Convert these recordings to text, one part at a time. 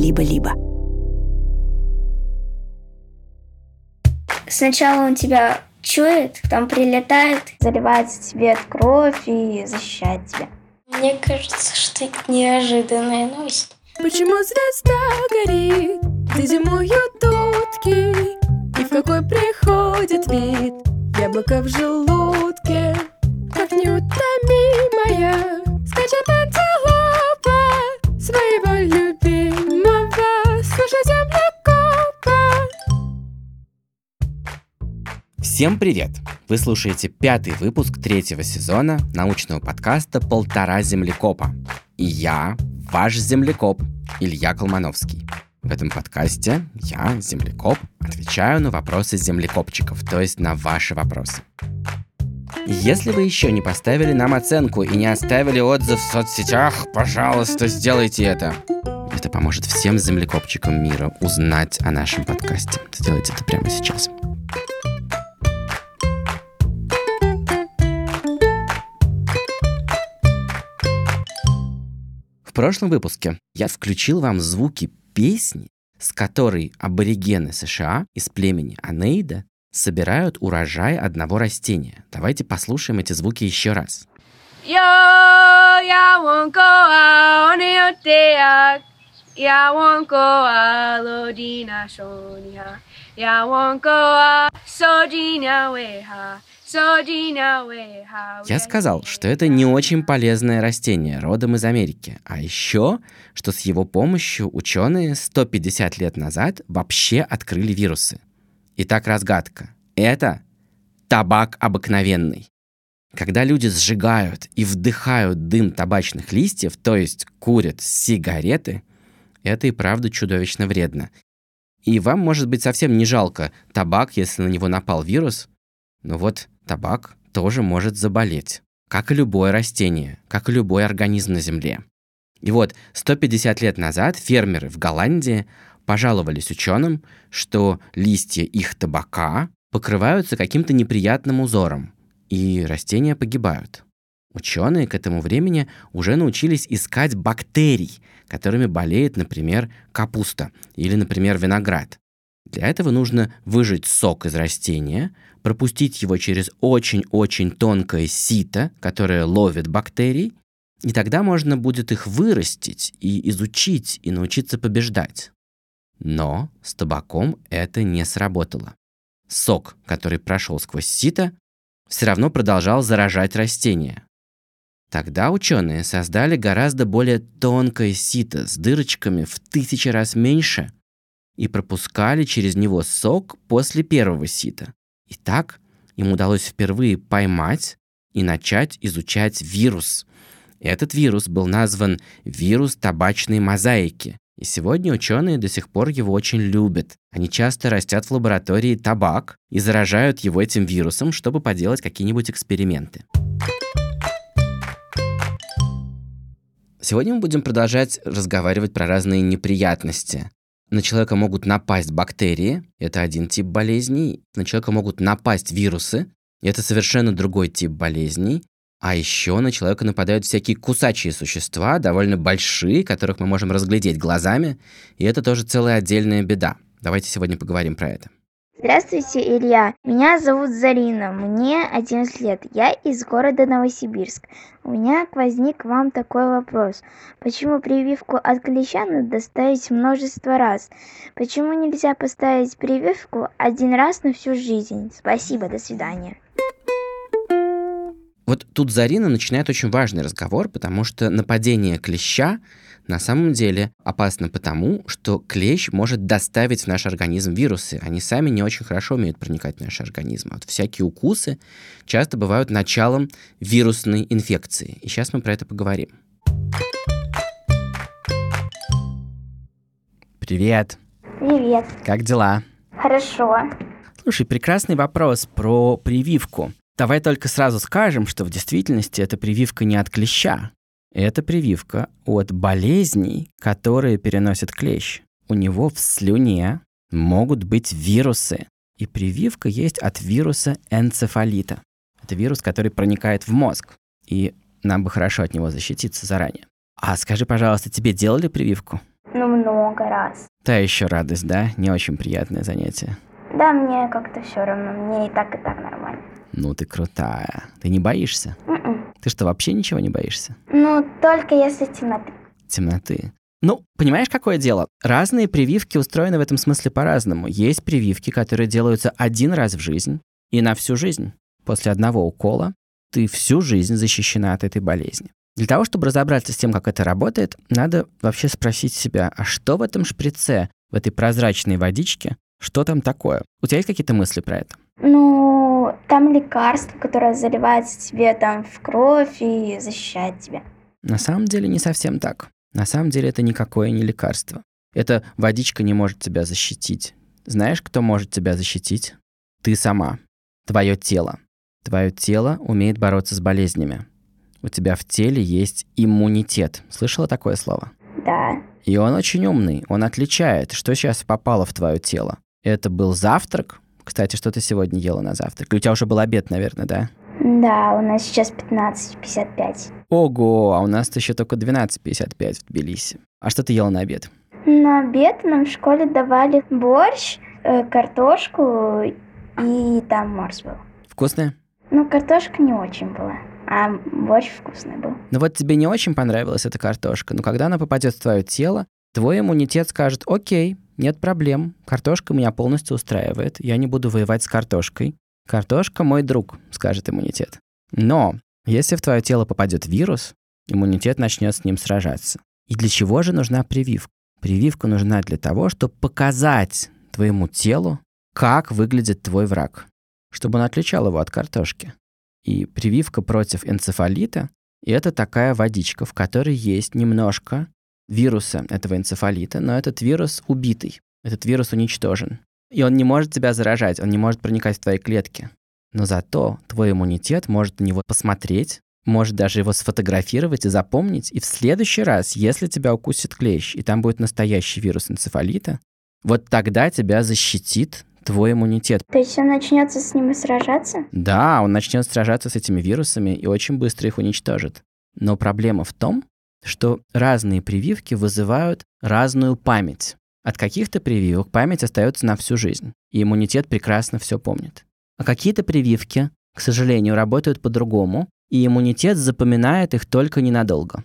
«Либо-либо». Сначала он тебя чует, потом прилетает, заливает тебе кровь и защищает тебя. Мне кажется, что это неожиданная новость. Почему звезда горит, ты зимою тутки, и в какой приходит вид яблоко в желудке, как неутомимая скачет от лопа своего любимого, слушай, землекопа. Всем привет! Вы слушаете 5-й выпуск 3-го сезона научного подкаста «Полтора землекопа». И я, ваш землекоп, Илья Колмановский. В этом подкасте я, землекоп, отвечаю на вопросы землекопчиков, то есть на ваши вопросы. Если вы еще не поставили нам оценку и не оставили отзыв в соцсетях, пожалуйста, сделайте это. Это поможет всем землекопчикам мира узнать о нашем подкасте. Сделайте это прямо сейчас. В прошлом выпуске я включил вам звуки песни, с которой аборигены США из племени Анейда собирают урожай одного растения. Давайте послушаем эти звуки еще раз. Я сказал, что это не очень полезное растение, родом из Америки. А еще, что с его помощью ученые 150 лет назад вообще открыли вирусы. Итак, разгадка. Это табак обыкновенный. Когда люди сжигают и вдыхают дым табачных листьев, то есть курят сигареты, это и правда чудовищно вредно. И вам, может быть, совсем не жалко табак, если на него напал вирус. Но вот табак тоже может заболеть, как и любое растение, как и любой организм на Земле. И вот 150 лет назад фермеры в Голландии пожаловались ученым, что листья их табака покрываются каким-то неприятным узором, и растения погибают. Ученые к этому времени уже научились искать бактерий, которыми болеет, например, капуста или, например, виноград. Для этого нужно выжать сок из растения, пропустить его через очень-очень тонкое сито, которое ловит бактерии, и тогда можно будет их вырастить и изучить, и научиться побеждать. Но с табаком это не сработало. Сок, который прошел сквозь сито, все равно продолжал заражать растения. Тогда ученые создали гораздо более тонкое сито с дырочками в 1000 раз меньше, и пропускали через него сок после первого сита. И так им удалось впервые поймать и начать изучать вирус. Этот вирус был назван вирус табачной мозаики. И сегодня ученые до сих пор его очень любят. Они часто растят в лаборатории табак и заражают его этим вирусом, чтобы поделать какие-нибудь эксперименты. Сегодня мы будем продолжать разговаривать про разные неприятности. На человека могут напасть бактерии, это один тип болезней. На человека могут напасть вирусы, это совершенно другой тип болезней. А еще на человека нападают всякие кусачие существа, довольно большие, которых мы можем разглядеть глазами. И это тоже целая отдельная беда. Давайте сегодня поговорим про это. Здравствуйте, Илья. Меня зовут Зарина, мне 11 лет. Я из города Новосибирск. У меня возник к вам такой вопрос. Почему прививку от клеща надо ставить множество раз? Почему нельзя поставить прививку один раз на всю жизнь? Спасибо, до свидания. Вот тут Зарина начинает очень важный разговор, потому что нападение клеща на самом деле опасно потому, что клещ может доставить в наш организм вирусы. Они сами не очень хорошо умеют проникать в наш организм. Вот всякие укусы часто бывают началом вирусной инфекции. И сейчас мы про это поговорим. Привет. Привет. Как дела? Хорошо. Слушай, прекрасный вопрос про прививку. Давай только сразу скажем, что в действительности эта прививка не от клеща. Это прививка от болезней, которые переносит клещ. У него в слюне могут быть вирусы. И прививка есть от вируса энцефалита. Это вирус, который проникает в мозг. И нам бы хорошо от него защититься заранее. А скажи, пожалуйста, тебе делали прививку? Ну, много раз. Та еще радость, да? Не очень приятное занятие. Да, мне как-то все равно. Мне и так нормально. Ну, ты крутая. Ты не боишься? Ты что, вообще ничего не боишься? Ну, только если темноты. Темноты. Ну, понимаешь, какое дело? Разные прививки устроены в этом смысле по-разному. Есть прививки, которые делаются один раз в жизнь и на всю жизнь. После одного укола ты всю жизнь защищена от этой болезни. Для того, чтобы разобраться с тем, как это работает, надо вообще спросить себя, а что в этом шприце, в этой прозрачной водичке, что там такое? У тебя есть какие-то мысли про это? Ну, там лекарство, которое заливается тебе там в кровь и защищает тебя. На самом деле не совсем так. На самом деле это никакое не лекарство. Эта водичка не может тебя защитить. Знаешь, кто может тебя защитить? Ты сама. Твое тело. Твое тело умеет бороться с болезнями. У тебя в теле есть иммунитет. Слышала такое слово? Да. И он очень умный. Он отличает, что сейчас попало в твое тело. Это был завтрак. Кстати, что ты сегодня ела на завтрак? У тебя уже был обед, наверное, да? Да, у нас сейчас 15:55. Ого, а у нас еще только 12:55 в Тбилиси. А что ты ела на обед? На обед нам в школе давали борщ, картошку и там морс был. Вкусная? Ну, картошка не очень была, а борщ вкусный был. Ну вот тебе не очень понравилась эта картошка, но когда она попадет в твое тело, твой иммунитет скажет: окей, нет проблем, картошка меня полностью устраивает, я не буду воевать с картошкой. «Картошка – мой друг», – скажет иммунитет. Но если в твое тело попадет вирус, иммунитет начнет с ним сражаться. И для чего же нужна прививка? Прививка нужна для того, чтобы показать твоему телу, как выглядит твой враг, чтобы он отличал его от картошки. И прививка против энцефалита – это такая водичка, в которой есть немножко вируса этого энцефалита, но этот вирус убитый, этот вирус уничтожен. И он не может тебя заражать, он не может проникать в твои клетки. Но зато твой иммунитет может на него посмотреть, может даже его сфотографировать и запомнить. И в следующий раз, если тебя укусит клещ, и там будет настоящий вирус энцефалита, вот тогда тебя защитит твой иммунитет. То есть он начнется с ними сражаться? Да, он начнет сражаться с этими вирусами и очень быстро их уничтожит. Но проблема в том, что разные прививки вызывают разную память. От каких-то прививок память остается на всю жизнь, и иммунитет прекрасно все помнит. А какие-то прививки, к сожалению, работают по-другому, и иммунитет запоминает их только ненадолго.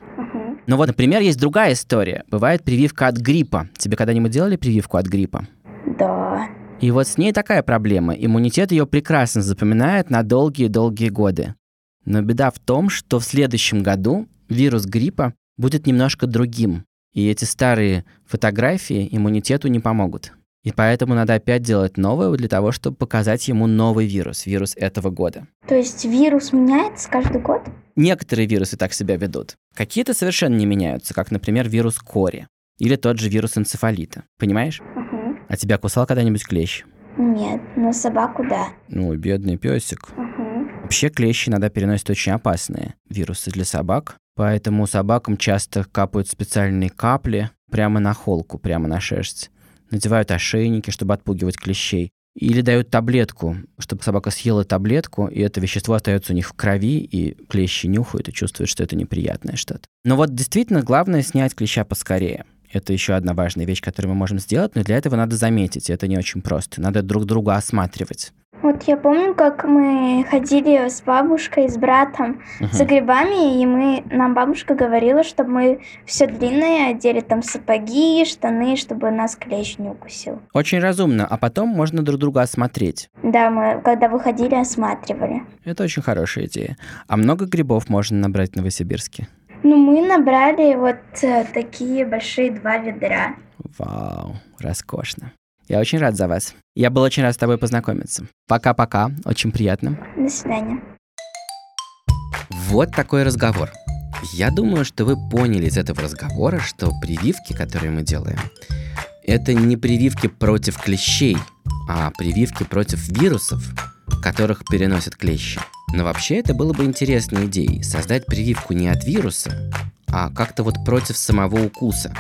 Но вот, например, есть другая история. Бывает прививка от гриппа. Тебе когда-нибудь делали прививку от гриппа? Да. И вот с ней такая проблема. Иммунитет ее прекрасно запоминает на долгие-долгие годы. Но беда в том, что в следующем году вирус гриппа будет немножко другим. И эти старые фотографии иммунитету не помогут. И поэтому надо опять делать новое для того, чтобы показать ему новый вирус, вирус этого года. То есть вирус меняется каждый год? Некоторые вирусы так себя ведут. Какие-то совершенно не меняются, как, например, вирус кори или тот же вирус энцефалита. Понимаешь? Угу. А тебя кусал когда-нибудь клещ? Нет, но собаку да. Ну, бедный песик. Угу. Вообще клещи иногда переносят очень опасные вирусы для собак. Поэтому собакам часто капают специальные капли прямо на холку, прямо на шерсть. Надевают ошейники, чтобы отпугивать клещей. Или дают таблетку, чтобы собака съела таблетку, и это вещество остается у них в крови, и клещи нюхают и чувствуют, что это неприятное что-то. Но вот действительно главное снять клеща поскорее. Это еще одна важная вещь, которую мы можем сделать, но для этого надо заметить, это не очень просто. Надо друг друга осматривать. Вот я помню, как мы ходили с бабушкой, с братом за грибами, и нам бабушка говорила, чтобы мы все длинное одели, там сапоги, штаны, чтобы нас клещ не укусил. Очень разумно, а потом можно друг друга осмотреть. Да, мы, когда выходили, осматривали. Это очень хорошая идея. А много грибов можно набрать в Новосибирске? Ну, мы набрали вот такие большие 2 ведра. Вау, роскошно. Я очень рад за вас. Я был очень рад с тобой познакомиться. Пока-пока. Очень приятно. До свидания. Вот такой разговор. Я думаю, что вы поняли из этого разговора, что прививки, которые мы делаем, это не прививки против клещей, а прививки против вирусов, которых переносят клещи. Но вообще это было бы интересной идеей – создать прививку не от вируса, а как-то вот против самого укуса.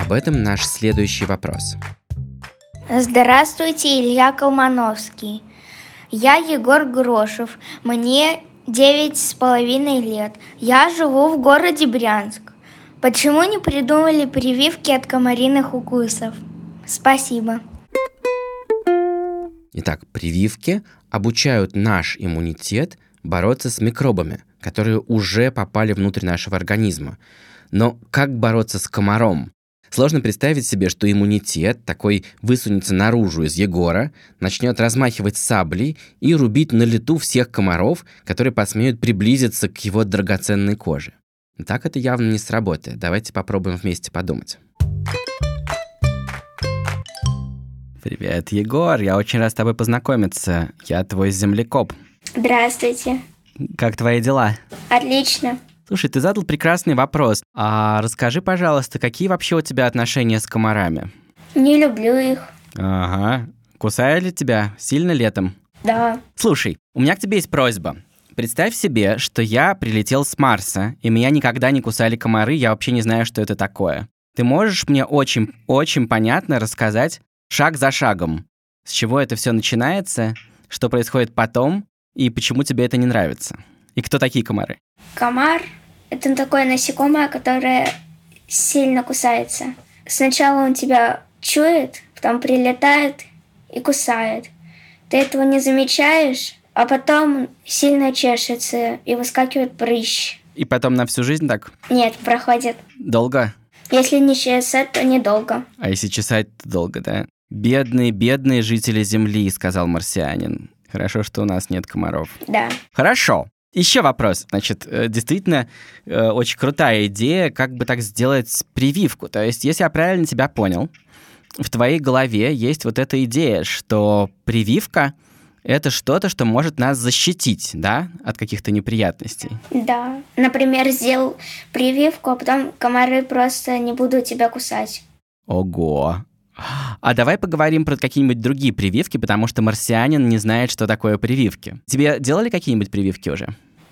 Об этом наш следующий вопрос. Здравствуйте, Илья Колмановский. Я Егор Грошев, мне 9,5 лет. Я живу в городе Брянск. Почему не придумали прививки от комариных укусов? Спасибо. Итак, прививки обучают наш иммунитет бороться с микробами, которые уже попали внутрь нашего организма. Но как бороться с комаром? Сложно представить себе, что иммунитет такой высунется наружу из Егора, начнет размахивать саблей и рубить на лету всех комаров, которые посмеют приблизиться к его драгоценной коже. Так это явно не сработает. Давайте попробуем вместе подумать. Привет, Егор, я очень рад с тобой познакомиться. Я твой землекоп. Здравствуйте. Как твои дела? Отлично. Слушай, ты задал прекрасный вопрос. А расскажи, пожалуйста, какие вообще у тебя отношения с комарами? Не люблю их. Ага. Кусали тебя сильно летом? Да. Слушай, у меня к тебе есть просьба. Представь себе, что я прилетел с Марса, и меня никогда не кусали комары, я вообще не знаю, что это такое. Ты можешь мне очень-очень понятно рассказать шаг за шагом, с чего это все начинается, что происходит потом, и почему тебе это не нравится? И кто такие комары? Комар – это такое насекомое, которое сильно кусается. Сначала он тебя чует, потом прилетает и кусает. Ты этого не замечаешь, а потом сильно чешется и выскакивает прыщ. И потом на всю жизнь так? Нет, проходит. Долго? Если не чесать, то недолго. А если чесать, то долго, да? Бедные жители Земли, сказал марсианин. Хорошо, что у нас нет комаров. Да. Хорошо. Еще вопрос. Значит, действительно, очень крутая идея, как бы так сделать прививку. То есть, если я правильно тебя понял, в твоей голове есть вот эта идея, что прививка – это что-то, что может нас защитить, да, от каких-то неприятностей. Да. Например, сделал прививку, а потом комары просто не будут тебя кусать. Ого. А давай поговорим про какие-нибудь другие прививки, потому что марсианин не знает, что такое прививки. Тебе делали какие-нибудь прививки уже?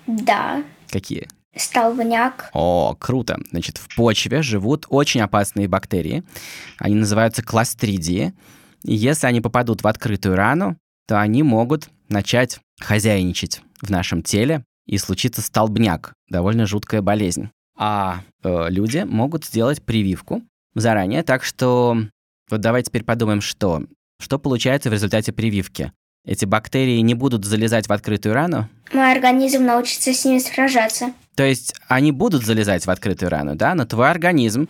Да. Какие? Столбняк. О, круто. Значит, в почве живут очень опасные бактерии. Они называются кластридии. И если они попадут в открытую рану, то они могут начать хозяйничать в нашем теле, и случится столбняк. Довольно жуткая болезнь. А люди могут сделать прививку заранее, так что... Вот давай теперь подумаем, что получается в результате прививки. Эти бактерии не будут залезать в открытую рану? Мой организм научится с ними сражаться. То есть они будут залезать в открытую рану, да? Но твой организм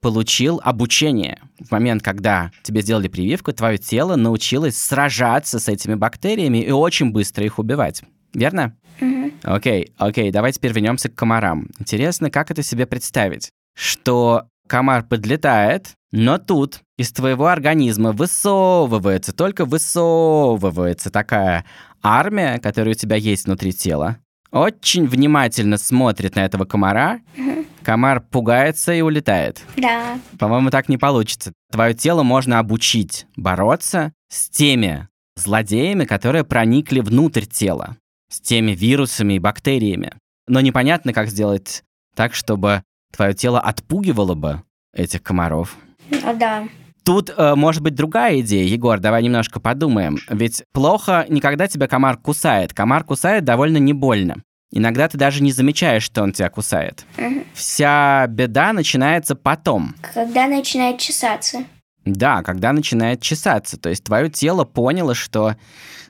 получил обучение. В момент, когда тебе сделали прививку, твое тело научилось сражаться с этими бактериями и очень быстро их убивать. Верно? Угу. Окей, давай теперь вернемся к комарам. Интересно, как это себе представить? Что комар подлетает... Но тут из твоего организма высовывается такая армия, которая у тебя есть внутри тела. Очень внимательно смотрит на этого комара. Угу. Комар пугается и улетает. Да. По-моему, так не получится. Твое тело можно обучить бороться с теми злодеями, которые проникли внутрь тела. С теми вирусами и бактериями. Но непонятно, как сделать так, чтобы твое тело отпугивало бы этих комаров. Да. Тут может быть другая идея, Егор, давай немножко подумаем. Ведь плохо не когда тебя комар кусает. Комар кусает довольно не больно. Иногда ты даже не замечаешь, что он тебя кусает. Угу. Вся беда начинается потом. Когда начинает чесаться. Да, когда начинает чесаться. То есть твое тело поняло, что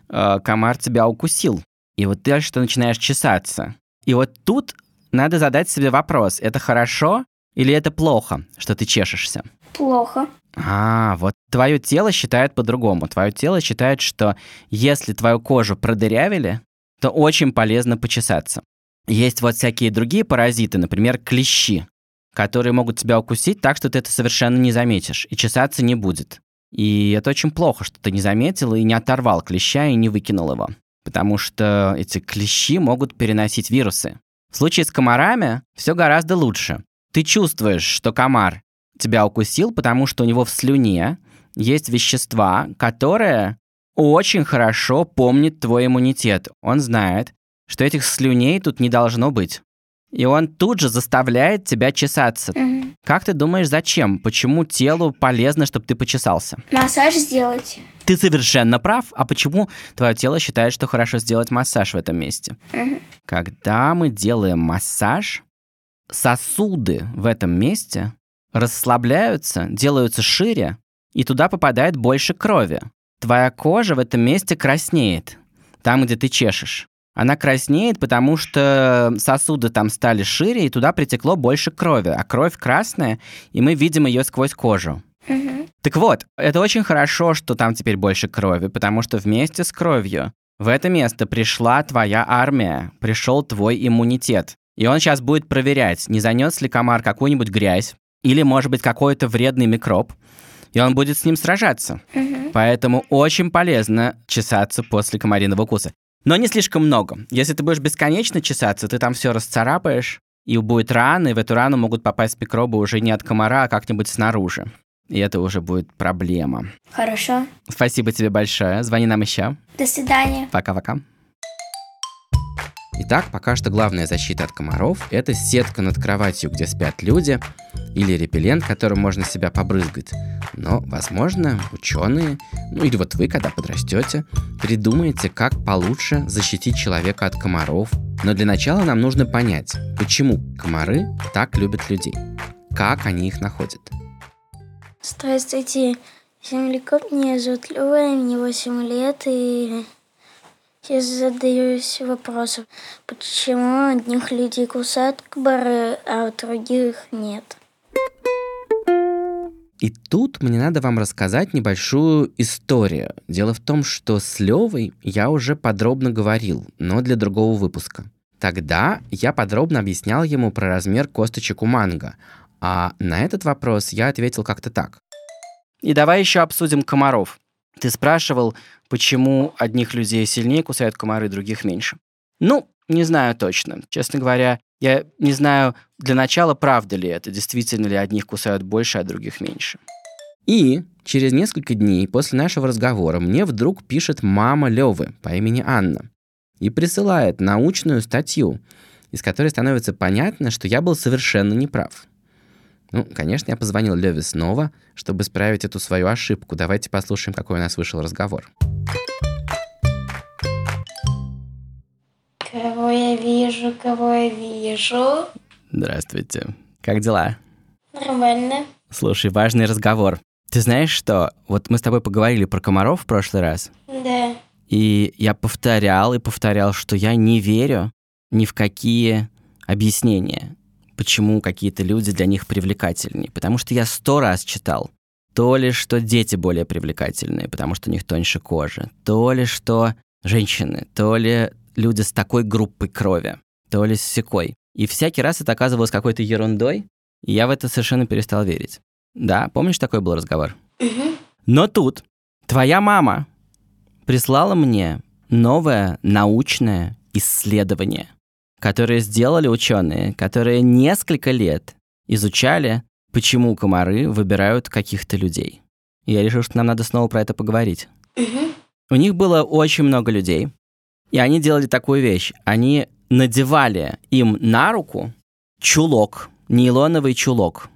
комар тебя укусил. И вот ты что начинаешь чесаться. И вот тут надо задать себе вопрос, это хорошо или это плохо, что ты чешешься? Плохо. Вот твое тело считает по-другому. Твое тело считает, что если твою кожу продырявили, то очень полезно почесаться. Есть вот всякие другие паразиты, например, клещи, которые могут тебя укусить так, что ты это совершенно не заметишь, и чесаться не будет. И это очень плохо, что ты не заметил и не оторвал клеща, и не выкинул его. Потому что эти клещи могут переносить вирусы. В случае с комарами все гораздо лучше. Ты чувствуешь, что комар тебя укусил, потому что у него в слюне есть вещества, которые очень хорошо помнят твой иммунитет. Он знает, что этих слюней тут не должно быть. И он тут же заставляет тебя чесаться. Угу. Как ты думаешь, зачем? Почему телу полезно, чтобы ты почесался? Массаж сделать. Ты совершенно прав. А почему твое тело считает, что хорошо сделать массаж в этом месте? Угу. Когда мы делаем массаж, сосуды в этом месте расслабляются, делаются шире, и туда попадает больше крови. Твоя кожа в этом месте краснеет, там, где ты чешешь. Она краснеет, потому что сосуды там стали шире, и туда притекло больше крови. А кровь красная, и мы видим ее сквозь кожу. Угу. Так вот, это очень хорошо, что там теперь больше крови, потому что вместе с кровью в это место пришла твоя армия, пришел твой иммунитет. И он сейчас будет проверять, не занес ли комар какую-нибудь грязь, или, может быть, какой-то вредный микроб, и он будет с ним сражаться. Угу. Поэтому очень полезно чесаться после комариного укуса. Но не слишком много. Если ты будешь бесконечно чесаться, ты там все расцарапаешь, и будет рана, и в эту рану могут попасть микробы уже не от комара, а как-нибудь снаружи. И это уже будет проблема. Хорошо. Спасибо тебе большое. Звони нам еще. До свидания. Пока-пока. Итак, пока что главная защита от комаров – это сетка над кроватью, где спят люди, или репеллент, которым можно себя побрызгать. Но, возможно, ученые, ну или вот вы, когда подрастете, придумаете, как получше защитить человека от комаров. Но для начала нам нужно понять, почему комары так любят людей, как они их находят. Здравствуйте, землекоп, меня зовут Лёва, мне 8 лет, и... я задаюсь вопросом, почему одних людей кусают комары, а других нет. И тут мне надо вам рассказать небольшую историю. Дело в том, что с Лёвой я уже подробно говорил, но для другого выпуска. Тогда я подробно объяснял ему про размер косточек у манго, а на этот вопрос я ответил как-то так. И давай еще обсудим комаров. Ты спрашивал, почему одних людей сильнее кусают комары, других меньше. Ну, не знаю точно. Честно говоря, я не знаю для начала, правда ли это, действительно ли одних кусают больше, а других меньше. И через несколько дней после нашего разговора мне вдруг пишет мама Лёвы по имени Анна и присылает научную статью, из которой становится понятно, что я был совершенно неправ. Ну, конечно, я позвонил Лёве снова, чтобы исправить эту свою ошибку. Давайте послушаем, какой у нас вышел разговор. Кого я вижу? Здравствуйте. Как дела? Нормально. Слушай, важный разговор. Ты знаешь что? Вот мы с тобой поговорили про комаров в прошлый раз. Да. И я повторял, что я не верю ни в какие объяснения, почему какие-то люди для них привлекательнее. Потому что я 100 раз читал. То ли, что дети более привлекательные, потому что у них тоньше кожа. То ли, что женщины. То ли люди с такой группой крови. То ли с сякой. И всякий раз это оказывалось какой-то ерундой. И я в это совершенно перестал верить. Да, помнишь, такой был разговор? Угу. Но тут твоя мама прислала мне новое научное исследование, которые сделали ученые, которые несколько лет изучали, почему комары выбирают каких-то людей. И я решил, что нам надо снова про это поговорить. Угу. У них было очень много людей, и они делали такую вещь. Они надевали им на руку чулок, нейлоновый чулок.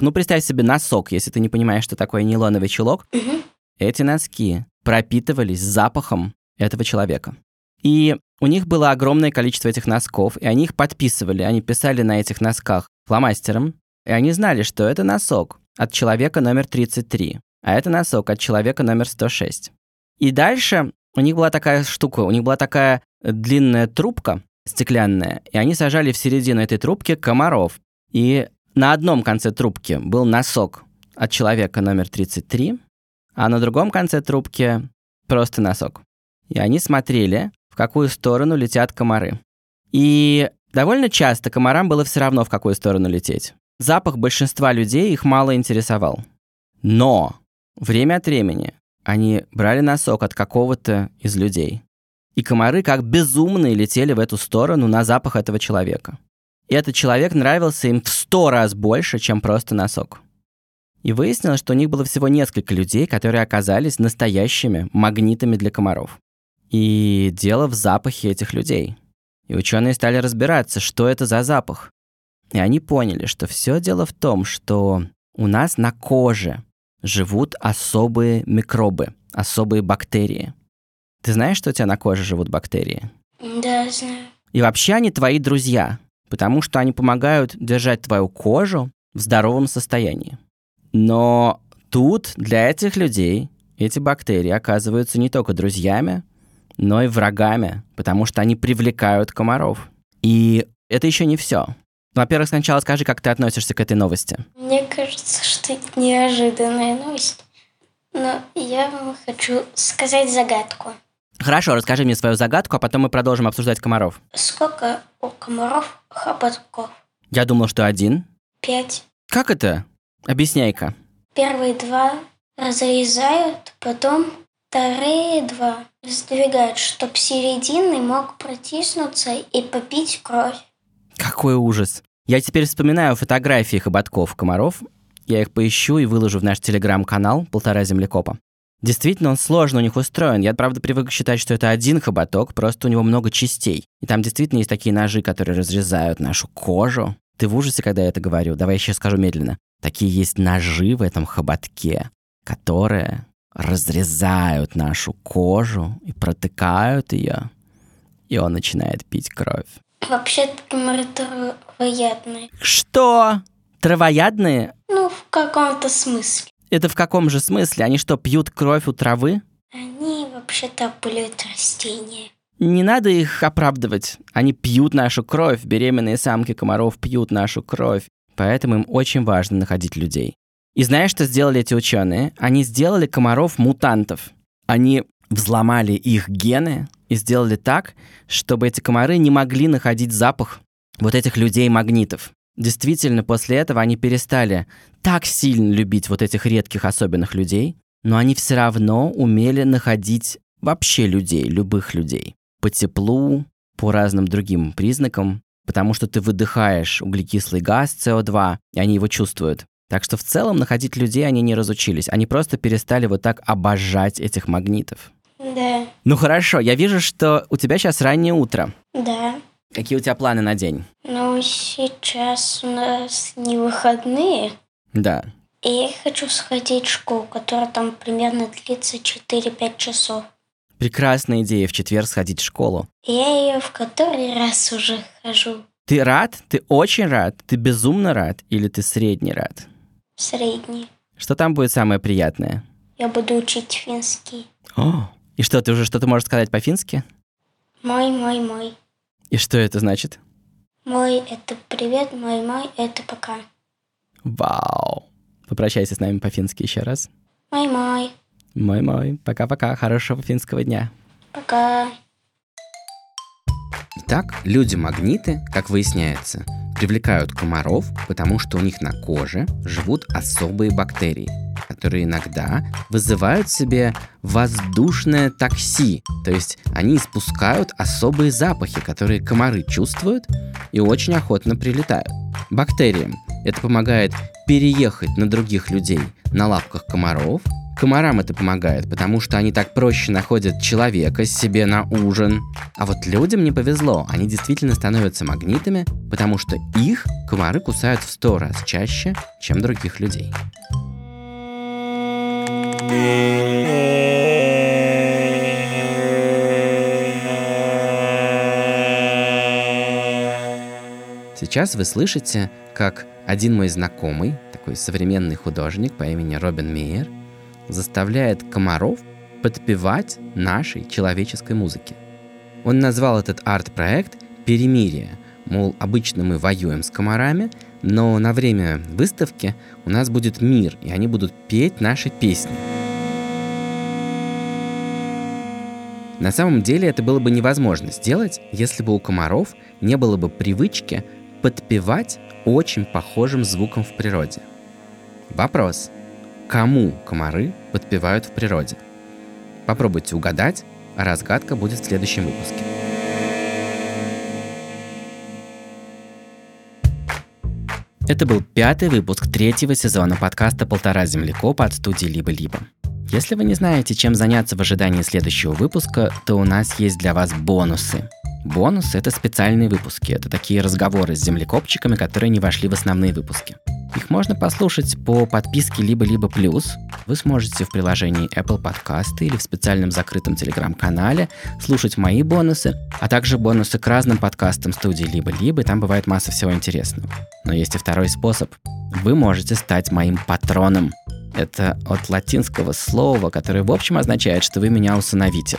Ну, представь себе носок, если ты не понимаешь, что такое нейлоновый чулок. Угу. Эти носки пропитывались запахом этого человека. И у них было огромное количество этих носков, и они их подписывали, они писали на этих носках фломастером, и они знали, что это носок от человека номер 33, а это носок от человека номер 106. И дальше у них была такая штука, у них была такая длинная трубка стеклянная, и они сажали в середину этой трубки комаров. И на одном конце трубки был носок от человека номер 33, а на другом конце трубки просто носок. И они смотрели, в какую сторону летят комары. И довольно часто комарам было все равно, в какую сторону лететь. Запах большинства людей их мало интересовал. Но время от времени они брали носок от какого-то из людей. И комары как безумные летели в эту сторону на запах этого человека. И этот человек нравился им в 100 раз больше, чем просто носок. И выяснилось, что у них было всего несколько людей, которые оказались настоящими магнитами для комаров. И дело в запахе этих людей. И ученые стали разбираться, что это за запах. И они поняли, что все дело в том, что у нас на коже живут особые микробы, особые бактерии. Ты знаешь, что у тебя на коже живут бактерии? Да, знаю. И вообще они твои друзья, потому что они помогают держать твою кожу в здоровом состоянии. Но тут для этих людей эти бактерии оказываются не только друзьями, но и врагами, потому что они привлекают комаров. И это еще не все. Во-первых, сначала скажи, как ты относишься к этой новости. Мне кажется, что это неожиданная новость, но я вам хочу сказать загадку. Хорошо, расскажи мне свою загадку, а потом мы продолжим обсуждать комаров. Сколько у комаров хоботков? Я думал, что 1. 5. Как это? Объясняй-ка. Первые 2 разрезают, потом вторые 2 раздвигают, чтобы серединный мог протиснуться и попить кровь. Какой ужас. Я теперь вспоминаю фотографии хоботков комаров. Я их поищу и выложу в наш телеграм-канал «Полтора землекопа». Действительно, он сложно у них устроен. Я, правда, привык считать, что это 1 хоботок, просто у него много частей. И там действительно есть такие ножи, которые разрезают нашу кожу. Ты в ужасе, когда я это говорю? Давай я еще скажу медленно. Такие есть ножи в этом хоботке, которые разрезают нашу кожу и протыкают ее, и он начинает пить кровь. Вообще-то комары травоядные. Что? Травоядные? Ну, в каком-то смысле. Это в каком же смысле? Они что, пьют кровь у травы? Они вообще-то опыляют растения. Не надо их оправдывать. Они пьют нашу кровь. Беременные самки комаров пьют нашу кровь. Поэтому им очень важно находить людей. И знаешь, что сделали эти ученые? Они сделали комаров-мутантов. Они взломали их гены и сделали так, чтобы эти комары не могли находить запах вот этих людей-магнитов. Действительно, после этого они перестали так сильно любить вот этих редких особенных людей, но они все равно умели находить вообще людей, любых людей. По теплу, по разным другим признакам, потому что ты выдыхаешь углекислый газ, СО2, и они его чувствуют. Так что в целом находить людей они не разучились. Они просто перестали вот так обожать этих магнитов. Да. Ну хорошо, я вижу, что у тебя сейчас раннее утро. Да. Какие у тебя планы на день? Ну, сейчас у нас не выходные. Да. И я хочу сходить в школу, которая там примерно длится 4-5 часов. Прекрасная идея в четверг сходить в школу. Я ее в который раз уже хожу. Ты рад? Ты очень рад? Ты безумно рад? Или ты средний рад? Средний. Что там будет самое приятное? Я буду учить финский. О, и что, ты уже что-то можешь сказать по-фински? Мой-мой-мой. И что это значит? Мой – это привет, мой-мой – это пока. Вау. Попрощайся с нами по-фински еще раз. Мой-мой. Мой-мой. Пока-пока. Хорошего финского дня. Пока. Итак, люди-магниты, как выясняется, привлекают комаров, потому что у них на коже живут особые бактерии, которые иногда вызывают в себе воздушное такси. То есть они испускают особые запахи, которые комары чувствуют и очень охотно прилетают. Бактериям это помогает переехать на других людей на лапках комаров. Комарам это помогает, потому что они так проще находят человека себе на ужин. А вот людям не повезло, они действительно становятся магнитами, потому что их комары кусают в 100 раз чаще, чем других людей. Сейчас вы слышите, как один мой знакомый, такой современный художник по имени Робин Мейер, заставляет комаров подпевать нашей человеческой музыке. Он назвал этот арт-проект «Перемирие». Мол, обычно мы воюем с комарами, но на время выставки у нас будет мир, и они будут петь наши песни. На самом деле это было бы невозможно сделать, если бы у комаров не было бы привычки подпевать очень похожим звуком в природе. Вопрос. Кому комары подпевают в природе? Попробуйте угадать, а разгадка будет в следующем выпуске. Это был 5-й выпуск 3-го сезона подкаста «Полтора землекопа» от студии «Либо-Либо». Если вы не знаете, чем заняться в ожидании следующего выпуска, то у нас есть для вас бонусы. Бонус — это специальные выпуски. Это такие разговоры с землекопчиками, которые не вошли в основные выпуски. Их можно послушать по подписке «Либо-либо плюс». Вы сможете в приложении Apple Podcasts или в специальном закрытом Telegram-канале слушать мои бонусы, а также бонусы к разным подкастам студии «Либо-либо», там бывает масса всего интересного. Но есть и второй способ. Вы можете стать моим патроном. Это от латинского слова, которое в общем означает, что вы меня усыновите.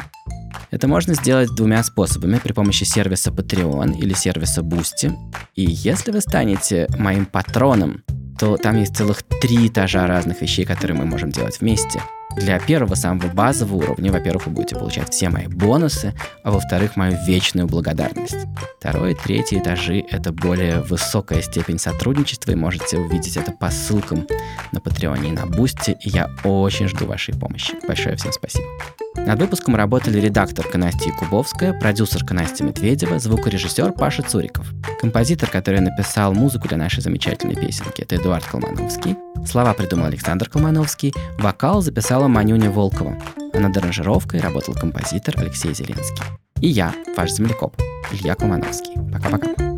Это можно сделать двумя способами при помощи сервиса Patreon или сервиса Boosty. И если вы станете моим патроном, то там есть целых 3 этажа разных вещей, которые мы можем делать вместе. Для первого, самого базового уровня, во-первых, вы будете получать все мои бонусы, а во-вторых, мою вечную благодарность. 2-й и 3-й этажи — это более высокая степень сотрудничества, и можете увидеть это по ссылкам на Patreon и на Boosty, и я очень жду вашей помощи. Большое всем спасибо. Над выпуском работали редакторка Настя Якубовская, продюсерка Настя Медведева, звукорежиссер Паша Цуриков, композитор, который написал музыку для нашей замечательной песенки, это Эдуард Колмановский, слова придумал Александр Колмановский, вокал записала Манюня Волкова, а над аранжировкой работал композитор Алексей Зеленский. И я, ваш землекоп, Илья Колмановский. Пока-пока.